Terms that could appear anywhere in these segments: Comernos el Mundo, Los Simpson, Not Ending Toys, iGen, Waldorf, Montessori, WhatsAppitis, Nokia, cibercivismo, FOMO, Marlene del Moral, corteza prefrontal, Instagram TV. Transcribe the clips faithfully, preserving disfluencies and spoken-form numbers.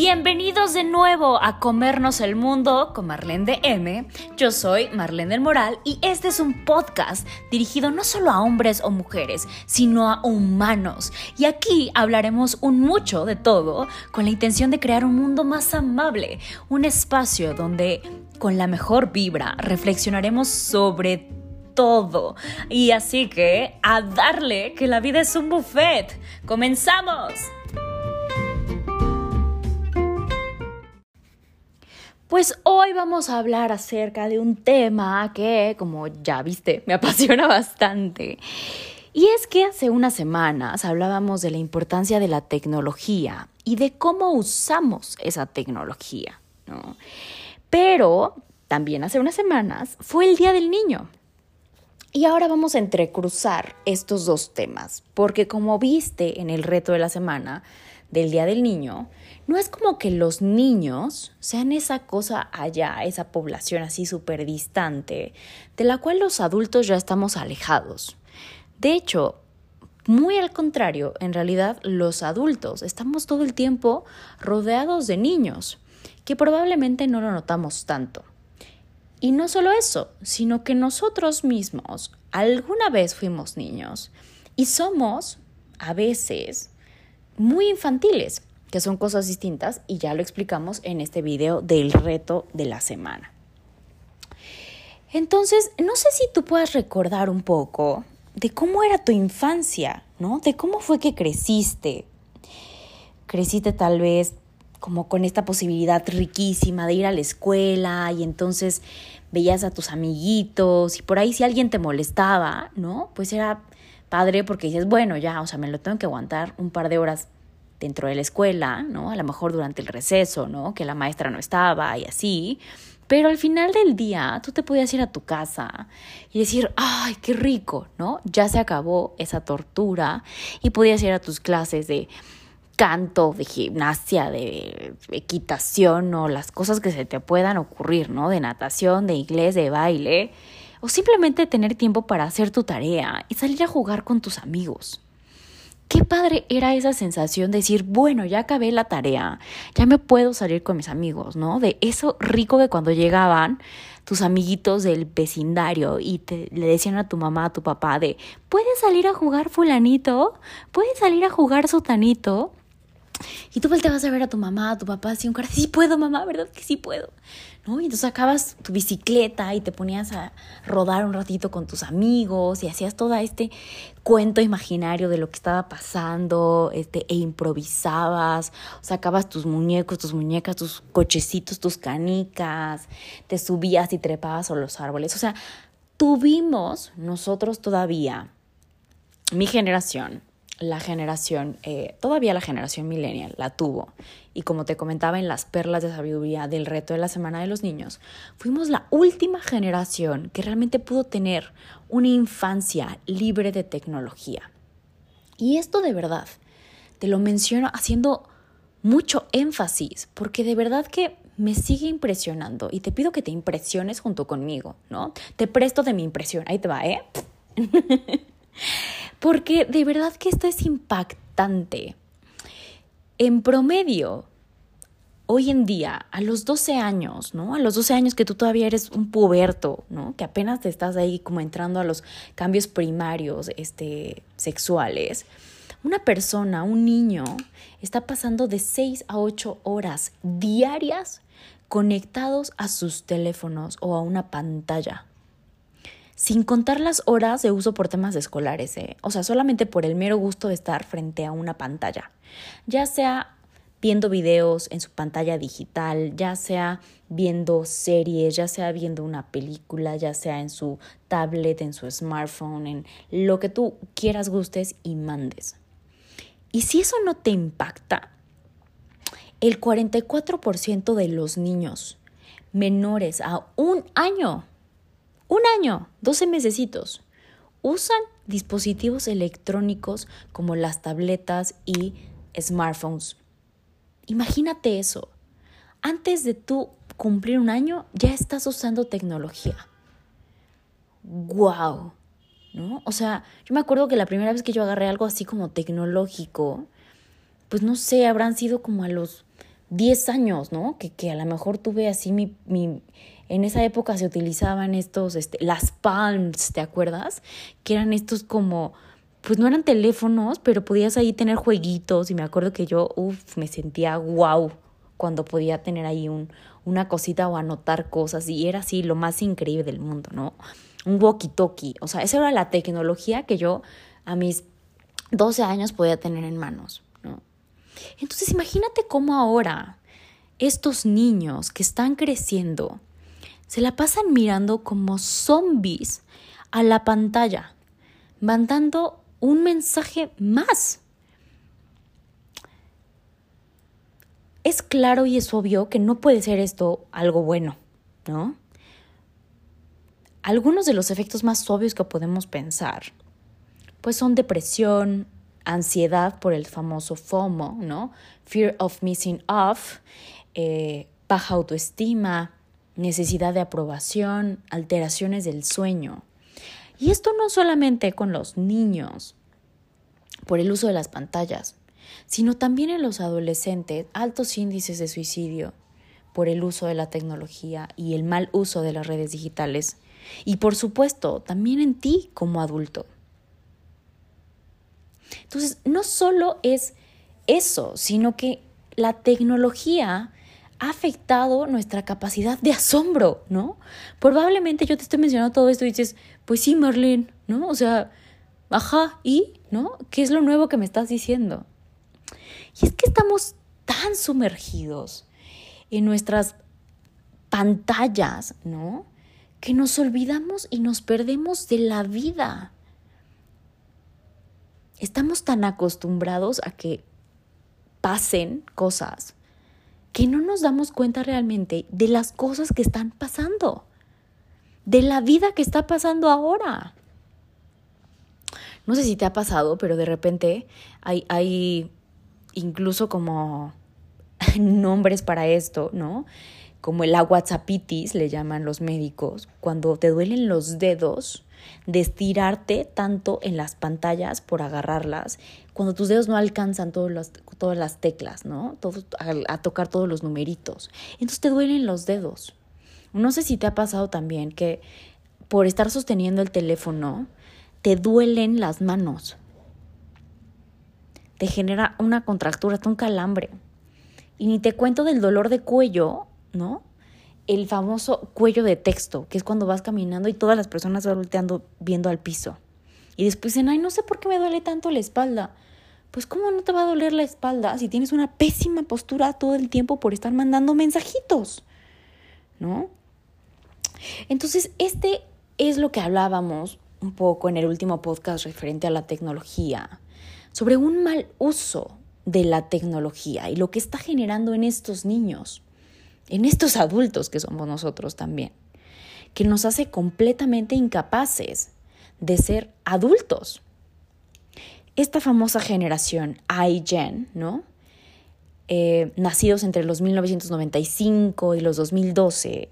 Bienvenidos de nuevo a Comernos el Mundo con Marlene de M. Yo soy Marlene del Moral y este es un podcast dirigido no solo a hombres o mujeres, sino a humanos. Y aquí hablaremos un mucho de todo con la intención de crear un mundo más amable, un espacio donde con la mejor vibra reflexionaremos sobre todo. Todo. Y así que, a darle, que la vida es un buffet. ¡Comenzamos! Pues hoy vamos a hablar acerca de un tema que, como ya viste, me apasiona bastante. Y es que hace unas semanas hablábamos de la importancia de la tecnología y de cómo usamos esa tecnología, ¿no? Pero también hace unas semanas fue el Día del Niño. Y ahora vamos a entrecruzar estos dos temas, porque como viste en el reto de la semana del Día del Niño, no es como que los niños sean esa cosa allá, esa población así súper distante, de la cual los adultos ya estamos alejados. De hecho, muy al contrario, en realidad los adultos estamos todo el tiempo rodeados de niños, que probablemente no lo notamos tanto. Y no solo eso, sino que nosotros mismos alguna vez fuimos niños y somos, a veces, muy infantiles, que son cosas distintas y ya lo explicamos en este video del reto de la semana. Entonces, no sé si tú puedas recordar un poco de cómo era tu infancia, ¿no? De cómo fue que creciste. Creciste tal vez como con esta posibilidad riquísima de ir a la escuela y entonces veías a tus amiguitos y por ahí si alguien te molestaba, ¿no? Pues era padre porque dices, bueno, ya, o sea, me lo tengo que aguantar un par de horas dentro de la escuela, ¿no? A lo mejor durante el receso, ¿no? Que la maestra no estaba y así. Pero al final del día tú te podías ir a tu casa y decir, ¡ay, qué rico!, ¿no? Ya se acabó esa tortura y podías ir a tus clases de canto, de gimnasia, de equitación o las cosas que se te puedan ocurrir, ¿no? De natación, de inglés, de baile. O simplemente tener tiempo para hacer tu tarea y salir a jugar con tus amigos. Qué padre era esa sensación de decir, bueno, ya acabé la tarea, ya me puedo salir con mis amigos, ¿no? De eso rico que cuando llegaban tus amiguitos del vecindario y te, le decían a tu mamá, a tu papá de, ¿puedes salir a jugar fulanito? ¿Puedes salir a jugar sotanito? Y tú volteabas a ver a tu mamá, a tu papá, así un cara, sí puedo, mamá, ¿verdad que sí puedo? ¿No? Y entonces sacabas tu bicicleta y te ponías a rodar un ratito con tus amigos y hacías todo este cuento imaginario de lo que estaba pasando este, e improvisabas, sacabas tus muñecos, tus muñecas, tus cochecitos, tus canicas, te subías y trepabas a los árboles. O sea, tuvimos nosotros todavía, mi generación, La generación, eh, todavía la generación millennial la tuvo. Y como te comentaba en las perlas de sabiduría del reto de la semana de los niños, fuimos la última generación que realmente pudo tener una infancia libre de tecnología. Y esto de verdad, te lo menciono haciendo mucho énfasis, porque de verdad que me sigue impresionando. Y te pido que te impresiones junto conmigo, ¿no? Te presto de mi impresión. Ahí te va, ¿eh? Porque de verdad que esto es impactante. En promedio, hoy en día, a los doce años, ¿no? A los doce años que tú todavía eres un puberto, ¿no? Que apenas te estás ahí como entrando a los cambios primarios, este, sexuales. Una persona, un niño, está pasando de seis a ocho horas diarias conectados a sus teléfonos o a una pantalla. Sin contar las horas de uso por temas escolares, ¿eh? O sea, solamente por el mero gusto de estar frente a una pantalla. Ya sea viendo videos en su pantalla digital, ya sea viendo series, ya sea viendo una película, ya sea en su tablet, en su smartphone, en lo que tú quieras, gustes y mandes. Y si eso no te impacta, el cuarenta y cuatro por ciento de los niños menores a un año Un año, doce mesecitos, usan dispositivos electrónicos como las tabletas y smartphones. Imagínate eso. Antes de tú cumplir un año, ya estás usando tecnología. ¡Guau! ¿No? O sea, yo me acuerdo que la primera vez que yo agarré algo así como tecnológico, pues no sé, habrán sido como a los diez años, ¿no? Que, que a lo mejor tuve así mi, mi... En esa época se utilizaban estos, este, las Palms, ¿te acuerdas? Que eran estos como... Pues no eran teléfonos, pero podías ahí tener jueguitos. Y me acuerdo que yo, uff, me sentía guau cuando podía tener ahí un, una cosita o anotar cosas. Y era así lo más increíble del mundo, ¿no? Un walkie-talkie. O sea, esa era la tecnología que yo a mis doce años podía tener en manos, ¿no? Entonces imagínate cómo ahora estos niños que están creciendo se la pasan mirando como zombies a la pantalla, mandando un mensaje más. Es claro y es obvio que no puede ser esto algo bueno, ¿no? Algunos de los efectos más obvios que podemos pensar, pues son depresión, ansiedad por el famoso FOMO, ¿no? Fear of missing off, eh, baja autoestima, necesidad de aprobación, alteraciones del sueño. Y esto no solamente con los niños por el uso de las pantallas, sino también en los adolescentes, altos índices de suicidio por el uso de la tecnología y el mal uso de las redes digitales. Y por supuesto, también en ti como adulto. Entonces, no solo es eso, sino que la tecnología ha afectado nuestra capacidad de asombro, ¿no? Probablemente yo te estoy mencionando todo esto y dices, pues sí, Marlene, ¿no? O sea, ajá, ¿y? ¿No? ¿Qué es lo nuevo que me estás diciendo? Y es que estamos tan sumergidos en nuestras pantallas, ¿no? Que nos olvidamos y nos perdemos de la vida. Estamos tan acostumbrados a que pasen cosas que no nos damos cuenta realmente de las cosas que están pasando, de la vida que está pasando ahora. No sé si te ha pasado, pero de repente hay, hay incluso como nombres para esto, ¿no? Como la WhatsAppitis, le llaman los médicos, cuando te duelen los dedos de estirarte tanto en las pantallas por agarrarlas, cuando tus dedos no alcanzan todas las, todas las teclas, ¿no? Todo, a, a tocar todos los numeritos. Entonces te duelen los dedos. No sé si te ha pasado también que por estar sosteniendo el teléfono te duelen las manos. Te genera una contractura, hasta un calambre. Y ni te cuento del dolor de cuello, ¿no? El famoso cuello de texto, que es cuando vas caminando y todas las personas van volteando, viendo al piso. Y después dicen, ay, no sé por qué me duele tanto la espalda. Pues, ¿cómo no te va a doler la espalda si tienes una pésima postura todo el tiempo por estar mandando mensajitos, ¿no? Entonces, este es lo que hablábamos un poco en el último podcast referente a la tecnología, sobre un mal uso de la tecnología y lo que está generando en estos niños, en estos adultos que somos nosotros también, que nos hace completamente incapaces de ser adultos. Esta famosa generación iGen, ¿no? Eh, nacidos entre los mil novecientos noventa y cinco y los dos mil doce,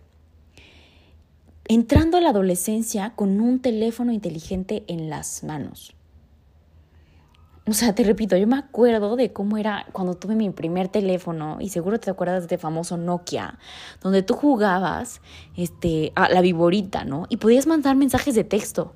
entrando a la adolescencia con un teléfono inteligente en las manos. O sea, te repito, yo me acuerdo de cómo era cuando tuve mi primer teléfono, y seguro te acuerdas de este famoso Nokia, donde tú jugabas este, a la viborita, ¿no? Y podías mandar mensajes de texto.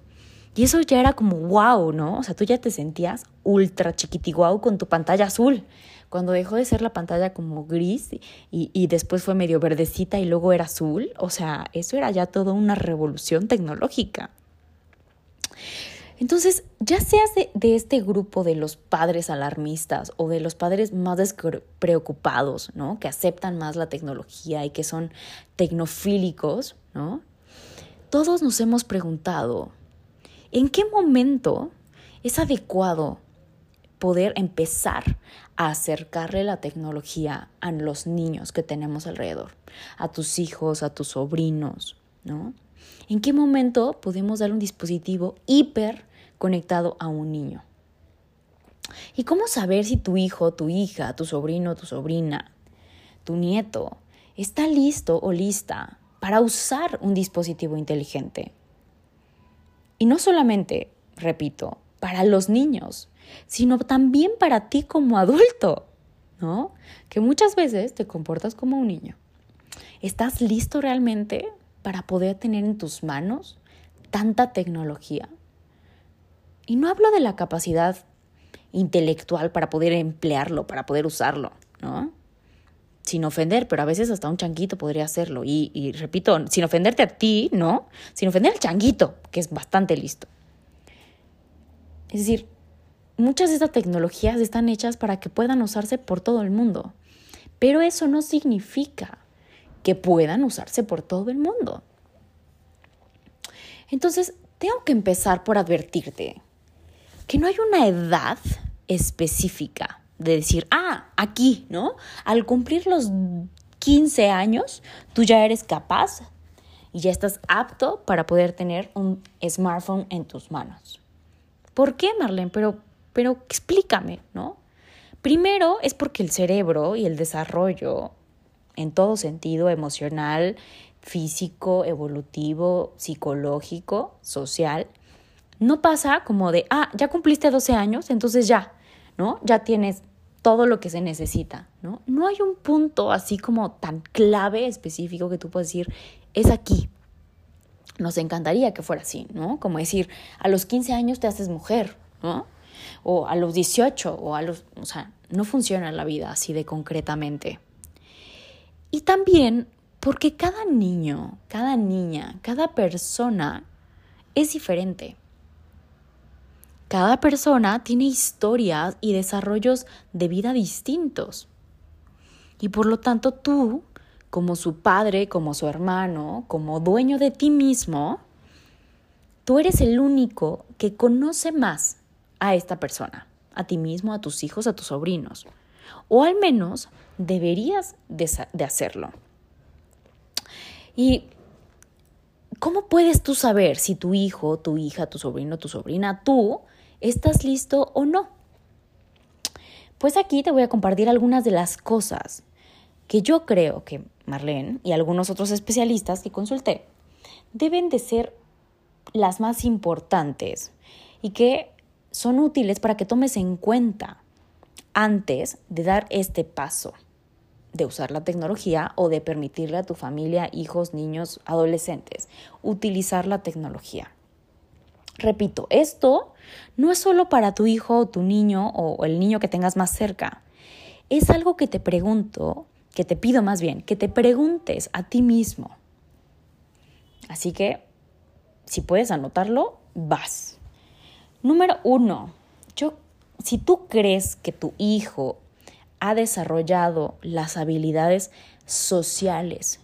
Y eso ya era como wow, ¿no? O sea, tú ya te sentías ultra chiquitiguau con tu pantalla azul. Cuando dejó de ser la pantalla como gris y, y después fue medio verdecita y luego era azul. O sea, eso era ya toda una revolución tecnológica. Entonces, ya seas de, de este grupo de los padres alarmistas o de los padres más despreocupados, ¿no? Que aceptan más la tecnología y que son tecnofílicos, ¿no? Todos nos hemos preguntado, ¿en qué momento es adecuado poder empezar a acercarle la tecnología a los niños que tenemos alrededor? A tus hijos, a tus sobrinos, ¿no? ¿En qué momento podemos dar un dispositivo hiper conectado a un niño? ¿Y cómo saber si tu hijo, tu hija, tu sobrino, tu sobrina, tu nieto está listo o lista para usar un dispositivo inteligente? Y no solamente, repito, para los niños, sino también para ti como adulto, ¿no? Que muchas veces te comportas como un niño. ¿Estás listo realmente para poder tener en tus manos tanta tecnología? Y no hablo de la capacidad intelectual para poder emplearlo, para poder usarlo, ¿no? Sin ofender, pero a veces hasta un changuito podría hacerlo. Y, y repito, sin ofenderte a ti, ¿no? Sin ofender al changuito, que es bastante listo. Es decir, muchas de estas tecnologías están hechas para que puedan usarse por todo el mundo. Pero eso no significa que puedan usarse por todo el mundo. Entonces, tengo que empezar por advertirte que no hay una edad específica de decir, ah, aquí, ¿no? Al cumplir los quince años, tú ya eres capaz y ya estás apto para poder tener un smartphone en tus manos. ¿Por qué, Marlene? Pero, pero explícame, ¿no? Primero es porque el cerebro y el desarrollo, en todo sentido, emocional, físico, evolutivo, psicológico, social, no pasa como de, ah, ya cumpliste doce años, entonces ya, ¿no? Ya tienes todo lo que se necesita, ¿no? No hay un punto así como tan clave, específico, que tú puedas decir, es aquí. Nos encantaría que fuera así, ¿no? Como decir, a los quince años te haces mujer, ¿no? O a los dieciocho, o a los... O sea, no funciona la vida así de concretamente. Y también porque cada niño, cada niña, cada persona es diferente. Cada persona tiene historias y desarrollos de vida distintos. Y por lo tanto tú, como su padre, como su hermano, como dueño de ti mismo, tú eres el único que conoce más a esta persona, a ti mismo, a tus hijos, a tus sobrinos. O al menos deberías de hacerlo. ¿Y cómo puedes tú saber si tu hijo, tu hija, tu sobrino, tu sobrina, tú estás listo o no? Pues aquí te voy a compartir algunas de las cosas que yo creo que Marlene y algunos otros especialistas que consulté deben de ser las más importantes y que son útiles para que tomes en cuenta antes de dar este paso de usar la tecnología o de permitirle a tu familia, hijos, niños, adolescentes, utilizar la tecnología. Repito, esto no es solo para tu hijo o tu niño o el niño que tengas más cerca. Es algo que te pregunto, que te pido más bien, que te preguntes a ti mismo. Así que, si puedes anotarlo, vas. Número uno, yo, si tú crees que tu hijo ha desarrollado las habilidades sociales,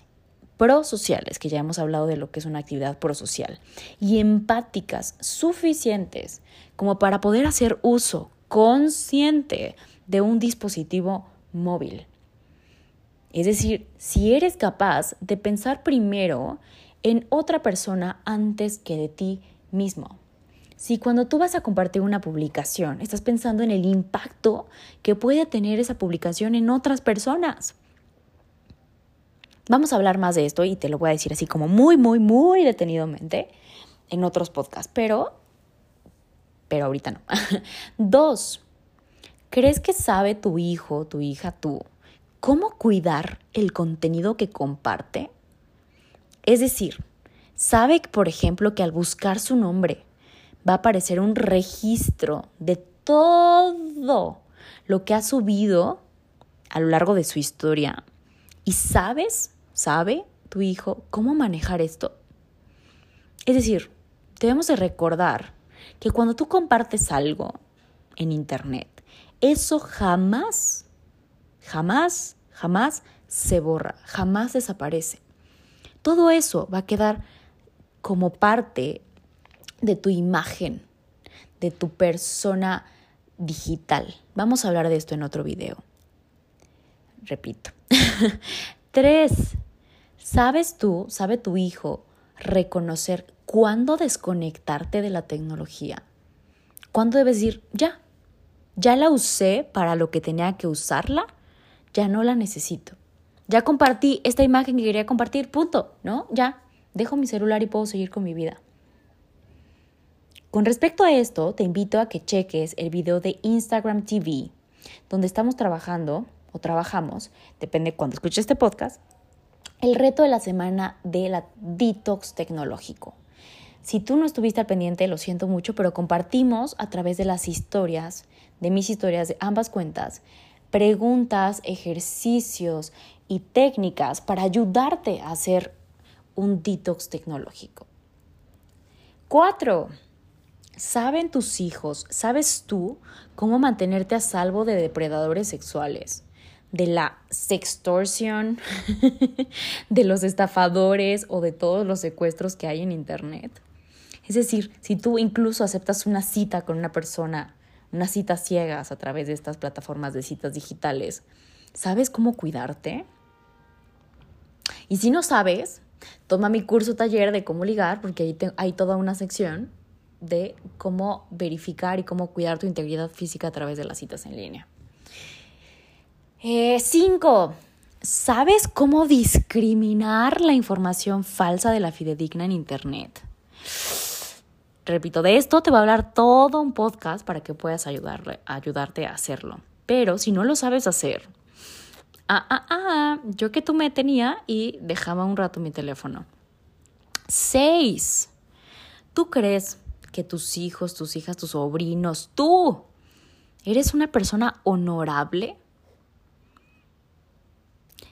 prosociales, que ya hemos hablado de lo que es una actividad prosocial, y empáticas suficientes como para poder hacer uso consciente de un dispositivo móvil. Es decir, si eres capaz de pensar primero en otra persona antes que de ti mismo. Si cuando tú vas a compartir una publicación, estás pensando en el impacto que puede tener esa publicación en otras personas. Vamos a hablar más de esto y te lo voy a decir así como muy, muy, muy detenidamente en otros podcasts, pero, pero ahorita no. Dos, ¿crees que sabe tu hijo, tu hija, tú? ¿Cómo cuidar el contenido que comparte? Es decir, sabe, por ejemplo, que al buscar su nombre va a aparecer un registro de todo lo que ha subido a lo largo de su historia. ¿Y sabes, sabe tu hijo cómo manejar esto? Es decir, debemos de recordar que cuando tú compartes algo en internet, eso jamás... Jamás, jamás se borra, jamás desaparece. Todo eso va a quedar como parte de tu imagen, de tu persona digital. Vamos a hablar de esto en otro video. Repito. Tres, ¿sabes tú, sabe tu hijo reconocer cuándo desconectarte de la tecnología? ¿Cuándo debes decir, ya, ya la usé para lo que tenía que usarla? Ya no la necesito. Ya compartí esta imagen que quería compartir, punto, ¿no? Ya, dejo mi celular y puedo seguir con mi vida. Con respecto a esto, te invito a que cheques el video de Instagram T V, donde estamos trabajando, o o trabajamos, depende cuando escuches este podcast, el reto de la semana de la detox tecnológico. Si tú no estuviste al pendiente, lo siento mucho, pero compartimos a través de las historias, de mis historias de ambas cuentas, preguntas, ejercicios y técnicas para ayudarte a hacer un detox tecnológico. Cuatro. ¿Saben tus hijos, sabes tú cómo mantenerte a salvo de depredadores sexuales, de la sextorsión, de los estafadores o de todos los secuestros que hay en internet? Es decir, si tú incluso aceptas una cita con una persona, unas citas ciegas a través de estas plataformas de citas digitales, ¿sabes cómo cuidarte? Y si no sabes, toma mi curso taller de cómo ligar, porque ahí te, hay toda una sección de cómo verificar y cómo cuidar tu integridad física a través de las citas en línea. Eh, cinco. ¿Sabes cómo discriminar la información falsa de la fidedigna en internet? Repito, de esto te va a hablar todo un podcast para que puedas ayudarle, ayudarte a hacerlo. Pero si no lo sabes hacer, ah, ah, ah, yo que tú me tenía y dejaba un rato mi teléfono. Seis. ¿Tú crees que tus hijos, tus hijas, tus sobrinos, tú eres una persona honorable?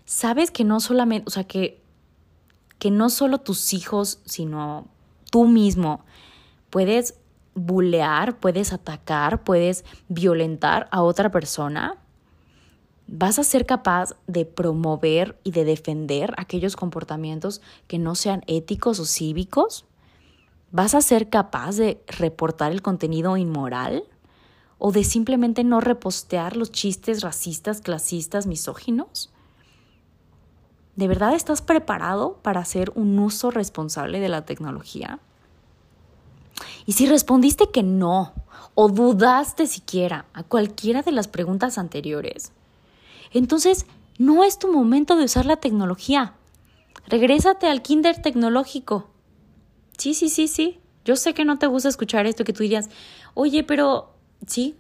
Sabes que no solamente, o sea, que, que no solo tus hijos, sino tú mismo puedes bulear, puedes atacar, puedes violentar a otra persona. ¿Vas a ser capaz de promover y de defender aquellos comportamientos que no sean éticos o cívicos? ¿Vas a ser capaz de reportar el contenido inmoral o de simplemente no repostear los chistes racistas, clasistas, misóginos? ¿De verdad estás preparado para hacer un uso responsable de la tecnología? Y si respondiste que no, o dudaste siquiera a cualquiera de las preguntas anteriores, entonces no es tu momento de usar la tecnología. Regrésate al kinder tecnológico. Sí, sí, sí, sí. Yo sé que no te gusta escuchar esto, que tú dirías, oye, pero sí,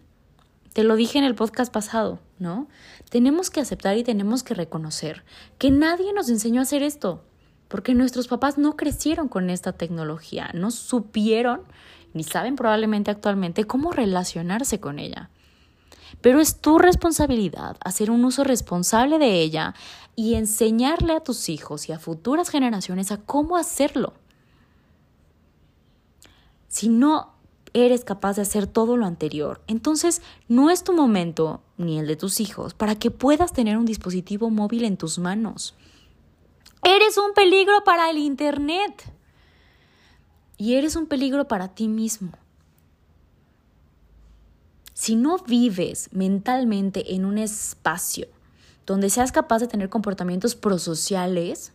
te lo dije en el podcast pasado, ¿no? Tenemos que aceptar y tenemos que reconocer que nadie nos enseñó a hacer esto. Porque nuestros papás no crecieron con esta tecnología, no supieron ni saben probablemente actualmente cómo relacionarse con ella. Pero es tu responsabilidad hacer un uso responsable de ella y enseñarle a tus hijos y a futuras generaciones a cómo hacerlo. Si no eres capaz de hacer todo lo anterior, entonces no es tu momento ni el de tus hijos para que puedas tener un dispositivo móvil en tus manos. Eres un peligro para el internet y eres un peligro para ti mismo. Si no vives mentalmente en un espacio donde seas capaz de tener comportamientos prosociales,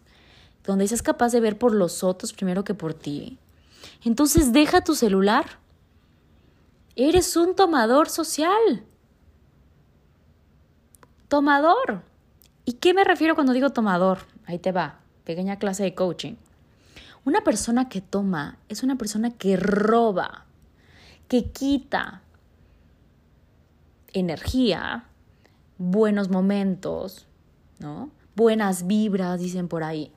donde seas capaz de ver por los otros primero que por ti, entonces deja tu celular. Eres un tomador social. Tomador. ¿Y qué me refiero cuando digo tomador? Ahí te va, pequeña clase de coaching. Una persona que toma es una persona que roba, que quita energía, buenos momentos, ¿no? Buenas vibras, dicen por ahí.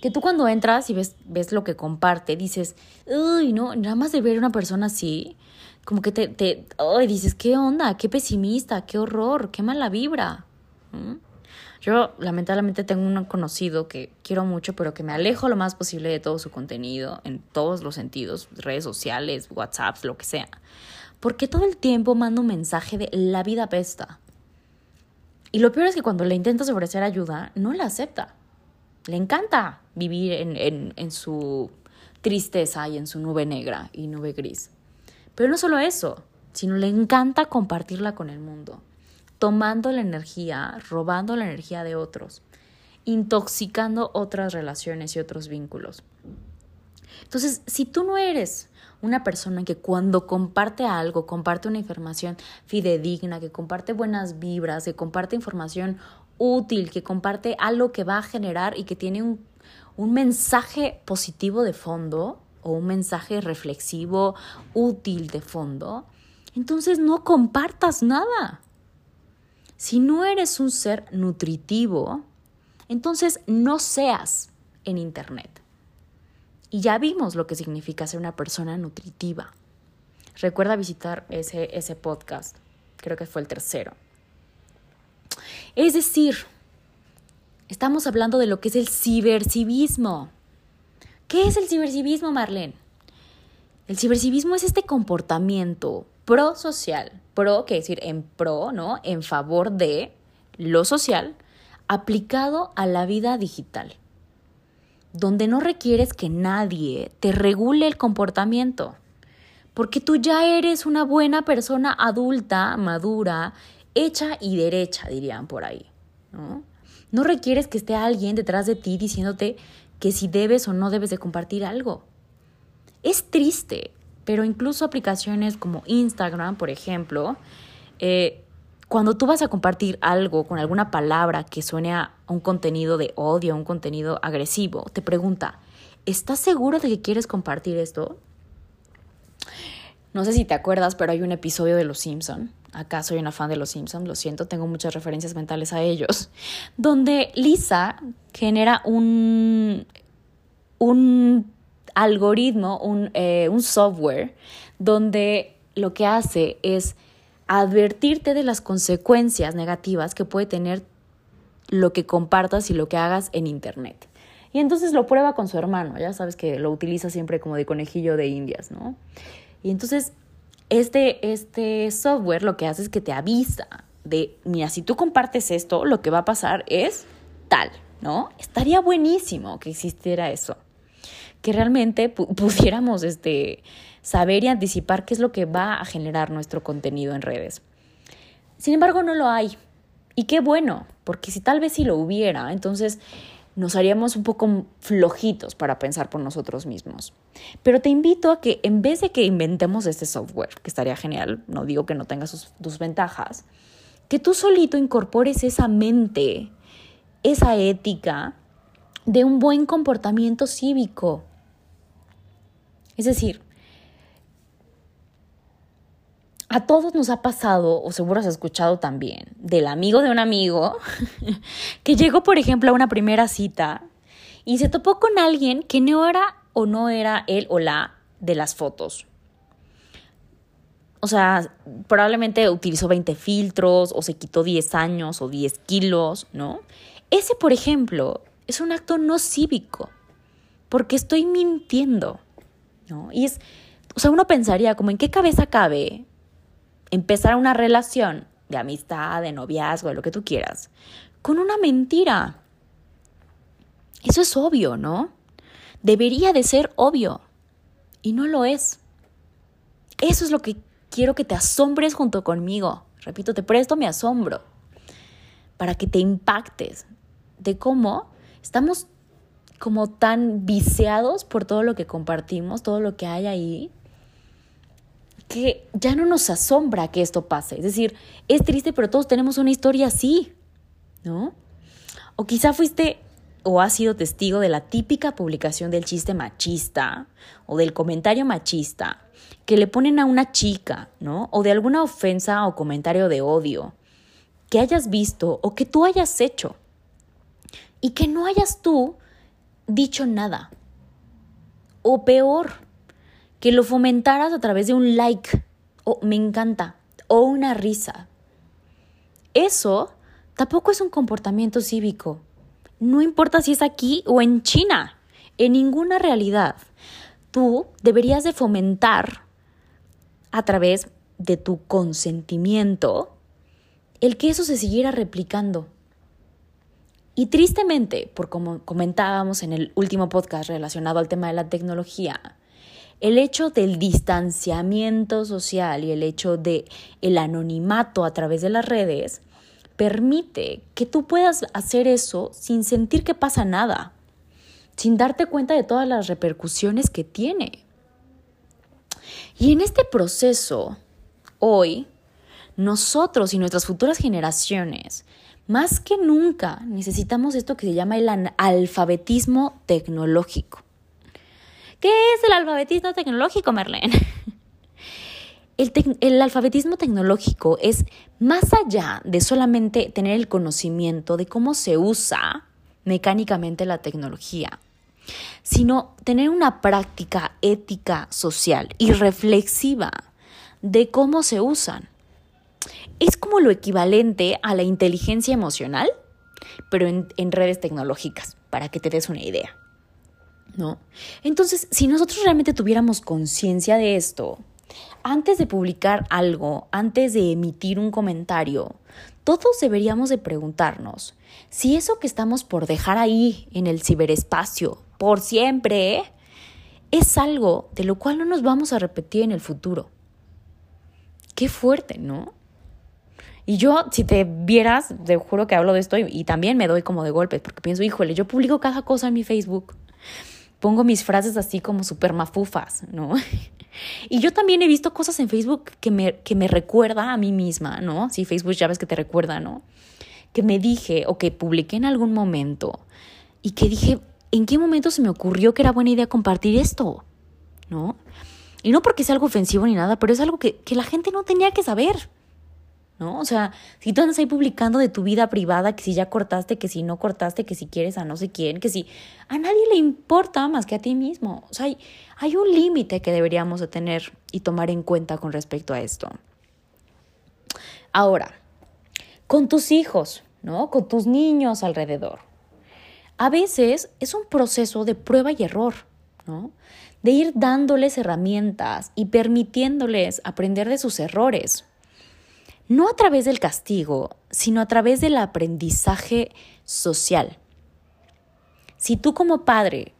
Que tú cuando entras y ves, ves lo que comparte, dices, uy, no, nada más de ver a una persona así, como que te, te uy, dices, qué onda, qué pesimista, qué horror, qué mala vibra. Yo lamentablemente tengo un conocido que quiero mucho, pero que me alejo lo más posible de todo su contenido, en todos los sentidos, redes sociales, WhatsApp, lo que sea. Porque todo el tiempo manda un mensaje de la vida apesta. Y lo peor es que cuando le intentas ofrecer ayuda, no la acepta. Le encanta vivir en, en, en su tristeza y en su nube negra y nube gris. Pero no solo eso, sino le encanta compartirla con el mundo. Tomando la energía, robando la energía de otros, intoxicando otras relaciones y otros vínculos. Entonces, si tú no eres una persona que cuando comparte algo, comparte una información fidedigna, que comparte buenas vibras, que comparte información útil, que comparte algo que va a generar y que tiene un, un mensaje positivo de fondo o un mensaje reflexivo útil de fondo, entonces no compartas nada. Si no eres un ser nutritivo, entonces no seas en Internet. Y ya vimos lo que significa ser una persona nutritiva. Recuerda visitar ese, ese podcast, creo que fue el tercero. Es decir, estamos hablando de lo que es el cibercivismo. ¿Qué es el cibercivismo, Marlene? El cibercivismo es este comportamiento prosocial, pro, que decir en pro, ¿no? En favor de lo social, aplicado a la vida digital, donde no requieres que nadie te regule el comportamiento, porque tú ya eres una buena persona adulta, madura, hecha y derecha, dirían por ahí, ¿no? No requieres que esté alguien detrás de ti diciéndote que si debes o no debes de compartir algo. Es triste, pero incluso aplicaciones como Instagram, por ejemplo, eh, cuando tú vas a compartir algo con alguna palabra que suene a un contenido de odio, a un contenido agresivo, te pregunta, ¿estás seguro de que quieres compartir esto? No sé si te acuerdas, pero hay un episodio de Los Simpson. Acá soy una fan de Los Simpson, lo siento, tengo muchas referencias mentales a ellos. Donde Lisa genera un, un algoritmo, un, eh, un software, donde lo que hace es advertirte de las consecuencias negativas que puede tener lo que compartas y lo que hagas en Internet. Y entonces lo prueba con su hermano, ya sabes que lo utiliza siempre como de conejillo de indias, ¿no? Y entonces este, este software lo que hace es que te avisa de, mira, si tú compartes esto, lo que va a pasar es tal, ¿no? Estaría buenísimo que existiera eso, que realmente pu- pudiéramos este, saber y anticipar qué es lo que va a generar nuestro contenido en redes. Sin embargo, no lo hay. Y qué bueno, porque si tal vez si lo hubiera, entonces nos haríamos un poco flojitos para pensar por nosotros mismos. Pero te invito a que en vez de que inventemos este software, que estaría genial, no digo que no tenga sus, sus ventajas, que tú solito incorpores esa mente, esa ética de un buen comportamiento cívico. Es decir, a todos nos ha pasado, o seguro has escuchado también, del amigo de un amigo que llegó, por ejemplo, a una primera cita y se topó con alguien que no era o no era él o la de las fotos. O sea, probablemente utilizó veinte filtros o se quitó diez años o diez kilos, ¿no? Ese, por ejemplo, es un acto no cívico porque estoy mintiendo, ¿no? Y es, o sea, uno pensaría como en qué cabeza cabe empezar una relación de amistad, de noviazgo, de lo que tú quieras, con una mentira. Eso es obvio, ¿no? Debería de ser obvio. Y no lo es. Eso es lo que quiero que te asombres junto conmigo. Repito, te presto mi asombro. Para que te impactes de cómo estamos como tan viciados por todo lo que compartimos, todo lo que hay ahí, que ya no nos asombra que esto pase. Es decir, es triste, pero todos tenemos una historia así, ¿no? O quizá fuiste o has sido testigo de la típica publicación del chiste machista o del comentario machista que le ponen a una chica, ¿no? O de alguna ofensa o comentario de odio que hayas visto o que tú hayas hecho y que no hayas tú dicho nada. O peor, que lo fomentaras a través de un like, o me encanta, o una risa. Eso tampoco es un comportamiento cívico. No importa si es aquí o en China, en ninguna realidad. Tú deberías de fomentar a través de tu consentimiento el que eso se siguiera replicando. Y tristemente, por como comentábamos en el último podcast relacionado al tema de la tecnología, el hecho del distanciamiento social y el hecho de el anonimato a través de las redes permite que tú puedas hacer eso sin sentir que pasa nada, sin darte cuenta de todas las repercusiones que tiene. Y en este proceso, hoy, nosotros y nuestras futuras generaciones, más que nunca necesitamos esto que se llama el alfabetismo tecnológico. ¿Qué es el alfabetismo tecnológico, Marlene? el, tec- el alfabetismo tecnológico es más allá de solamente tener el conocimiento de cómo se usa mecánicamente la tecnología, sino tener una práctica ética, social y reflexiva de cómo se usan. Es como lo equivalente a la inteligencia emocional, pero en, en redes tecnológicas, para que te des una idea, ¿no? Entonces, si nosotros realmente tuviéramos conciencia de esto, antes de publicar algo, antes de emitir un comentario, todos deberíamos de preguntarnos si eso que estamos por dejar ahí en el ciberespacio por siempre es algo de lo cual no nos vamos a repetir en el futuro. Qué fuerte, ¿no? Y yo, si te vieras, te juro que hablo de esto y, y también me doy como de golpes porque pienso, híjole, yo publico cada cosa en mi Facebook. Pongo mis frases así como súper mafufas, ¿no? Y yo también he visto cosas en Facebook que me, que me recuerda a mí misma, ¿no? Sí, Facebook ya ves que te recuerda, ¿no? Que me dije o que publiqué en algún momento y que dije, ¿en qué momento se me ocurrió que era buena idea compartir esto? ¿No? Y no porque sea algo ofensivo ni nada, pero es algo que, que la gente no tenía que saber, ¿no? O sea, si tú andas ahí publicando de tu vida privada, que si ya cortaste, que si no cortaste, que si quieres a no sé quién, que si a nadie le importa más que a ti mismo. O sea, hay, hay un límite que deberíamos de tener y tomar en cuenta con respecto a esto. Ahora, con tus hijos, ¿no? Con tus niños alrededor. A veces es un proceso de prueba y error, ¿no? De ir dándoles herramientas y permitiéndoles aprender de sus errores. No a través del castigo, sino a través del aprendizaje social. Si tú como padre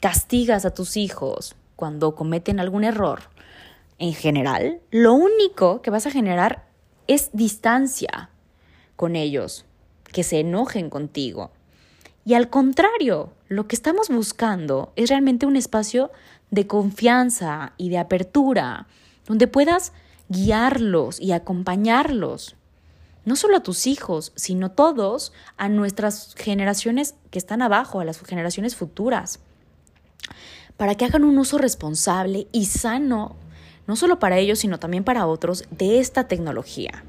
castigas a tus hijos cuando cometen algún error, en general, lo único que vas a generar es distancia con ellos, que se enojen contigo. Y al contrario, lo que estamos buscando es realmente un espacio de confianza y de apertura, donde puedas guiarlos y acompañarlos, no solo a tus hijos, sino todos, a nuestras generaciones que están abajo, a las generaciones futuras, para que hagan un uso responsable y sano, no solo para ellos, sino también para otros, de esta tecnología.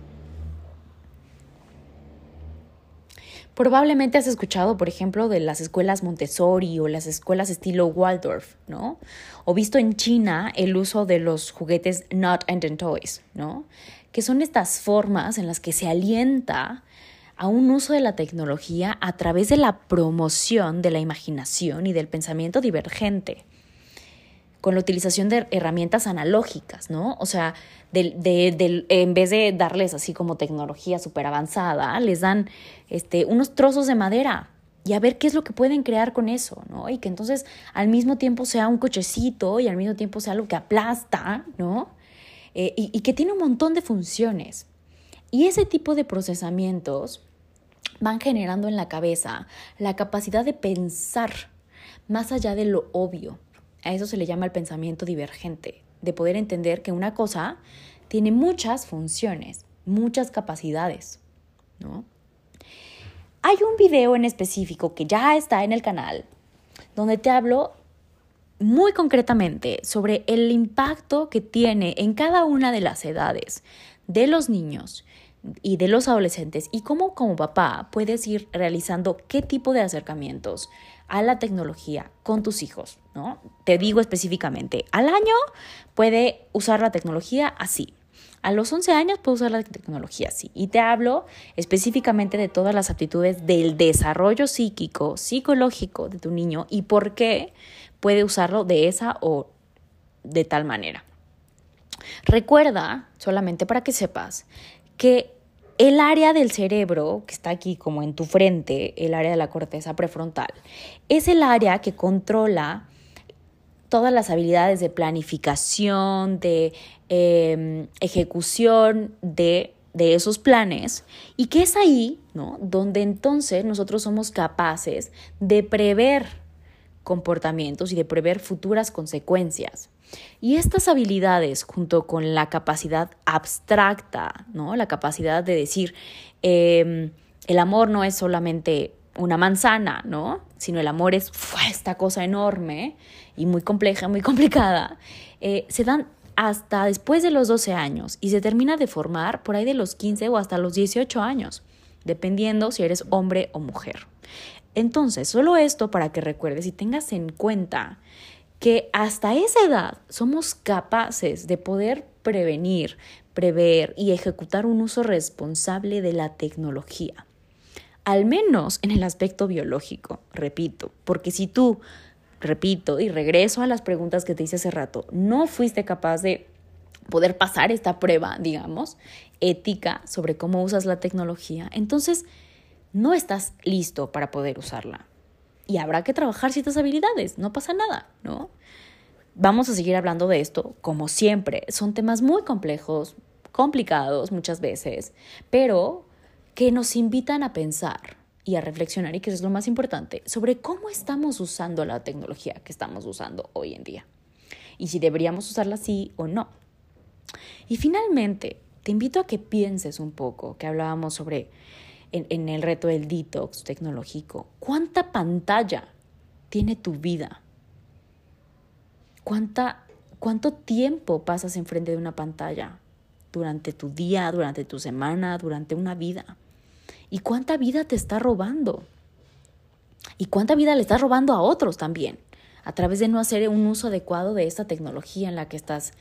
Probablemente has escuchado, por ejemplo, de las escuelas Montessori o las escuelas estilo Waldorf, ¿no? O visto en China el uso de los juguetes Not Ending Toys, ¿no? Que son estas formas en las que se alienta a un uso de la tecnología a través de la promoción de la imaginación y del pensamiento divergente, con la utilización de herramientas analógicas, ¿no? O sea, de, de, de, en vez de darles así como tecnología súper avanzada, les dan este, unos trozos de madera y a ver qué es lo que pueden crear con eso, ¿no? Y que entonces al mismo tiempo sea un cochecito y al mismo tiempo sea algo que aplasta, ¿no? Eh, y, y que tiene un montón de funciones. Y ese tipo de procesamientos van generando en la cabeza la capacidad de pensar más allá de lo obvio. A eso se le llama el pensamiento divergente, de poder entender que una cosa tiene muchas funciones, muchas capacidades, ¿no? Hay un video en específico que ya está en el canal, donde te hablo muy concretamente sobre el impacto que tiene en cada una de las edades de los niños y de los adolescentes y cómo como papá puedes ir realizando qué tipo de acercamientos a la tecnología con tus hijos, ¿no? Te digo específicamente, al año puede usar la tecnología así, a los once años puede usar la tecnología así, y te hablo específicamente de todas las aptitudes del desarrollo psíquico, psicológico de tu niño y por qué puede usarlo de esa o de tal manera. Recuerda, solamente para que sepas, que el área del cerebro, que está aquí como en tu frente, el área de la corteza prefrontal, es el área que controla todas las habilidades de planificación, de eh, ejecución de, de esos planes, y que es ahí, ¿no?, donde entonces nosotros somos capaces de prever comportamientos y de prever futuras consecuencias. Y estas habilidades, junto con la capacidad abstracta, ¿no?, la capacidad de decir, eh, el amor no es solamente una manzana, ¿no?, sino el amor es uf, esta cosa enorme y muy compleja, muy complicada, eh, se dan hasta después de los doce años y se termina de formar por ahí de los quince o hasta los dieciocho años, dependiendo si eres hombre o mujer. Entonces, solo esto para que recuerdes y tengas en cuenta que hasta esa edad somos capaces de poder prevenir, prever y ejecutar un uso responsable de la tecnología. Al menos en el aspecto biológico, repito, porque si tú, repito y regreso a las preguntas que te hice hace rato, no fuiste capaz de poder pasar esta prueba, digamos, ética sobre cómo usas la tecnología, entonces no estás listo para poder usarla. Y habrá que trabajar ciertas habilidades, no pasa nada, ¿no? Vamos a seguir hablando de esto, como siempre. Son temas muy complejos, complicados muchas veces, pero que nos invitan a pensar y a reflexionar, y que eso es lo más importante, sobre cómo estamos usando la tecnología que estamos usando hoy en día y si deberíamos usarla sí o no. Y finalmente, te invito a que pienses un poco, que hablábamos sobre en, en el reto del detox tecnológico. ¿Cuánta pantalla tiene tu vida? ¿Cuánta, ¿Cuánto tiempo pasas enfrente de una pantalla durante tu día, durante tu semana, durante una vida? ¿Y cuánta vida te está robando? ¿Y cuánta vida le estás robando a otros también? A través de no hacer un uso adecuado de esta tecnología en la que estás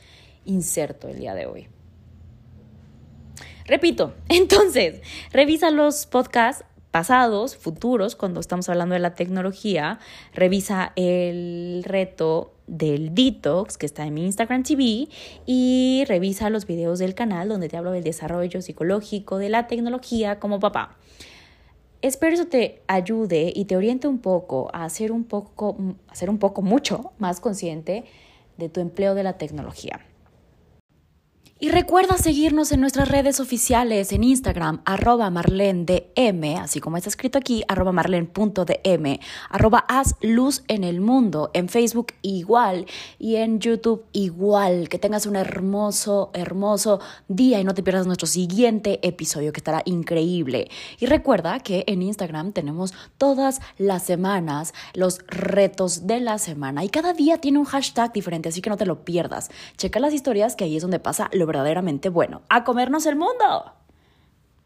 inserto el día de hoy. Repito, entonces, revisa los podcasts pasados, futuros, cuando estamos hablando de la tecnología. Revisa el reto del detox que está en mi Instagram T V y revisa los videos del canal donde te hablo del desarrollo psicológico de la tecnología como papá. Espero eso te ayude y te oriente un poco a hacer un poco, a ser un poco mucho más consciente de tu empleo de la tecnología. Y recuerda seguirnos en nuestras redes oficiales en Instagram, arroba marlendm, así como está escrito aquí, arroba marlen.dm, arroba haz luz en el mundo, en Facebook igual y en YouTube igual. Que tengas un hermoso, hermoso día y no te pierdas nuestro siguiente episodio que estará increíble. Y recuerda que en Instagram tenemos todas las semanas los retos de la semana y cada día tiene un hashtag diferente, así que no te lo pierdas. Checa las historias que ahí es donde pasa lo verdaderamente bueno. ¡A comernos el mundo!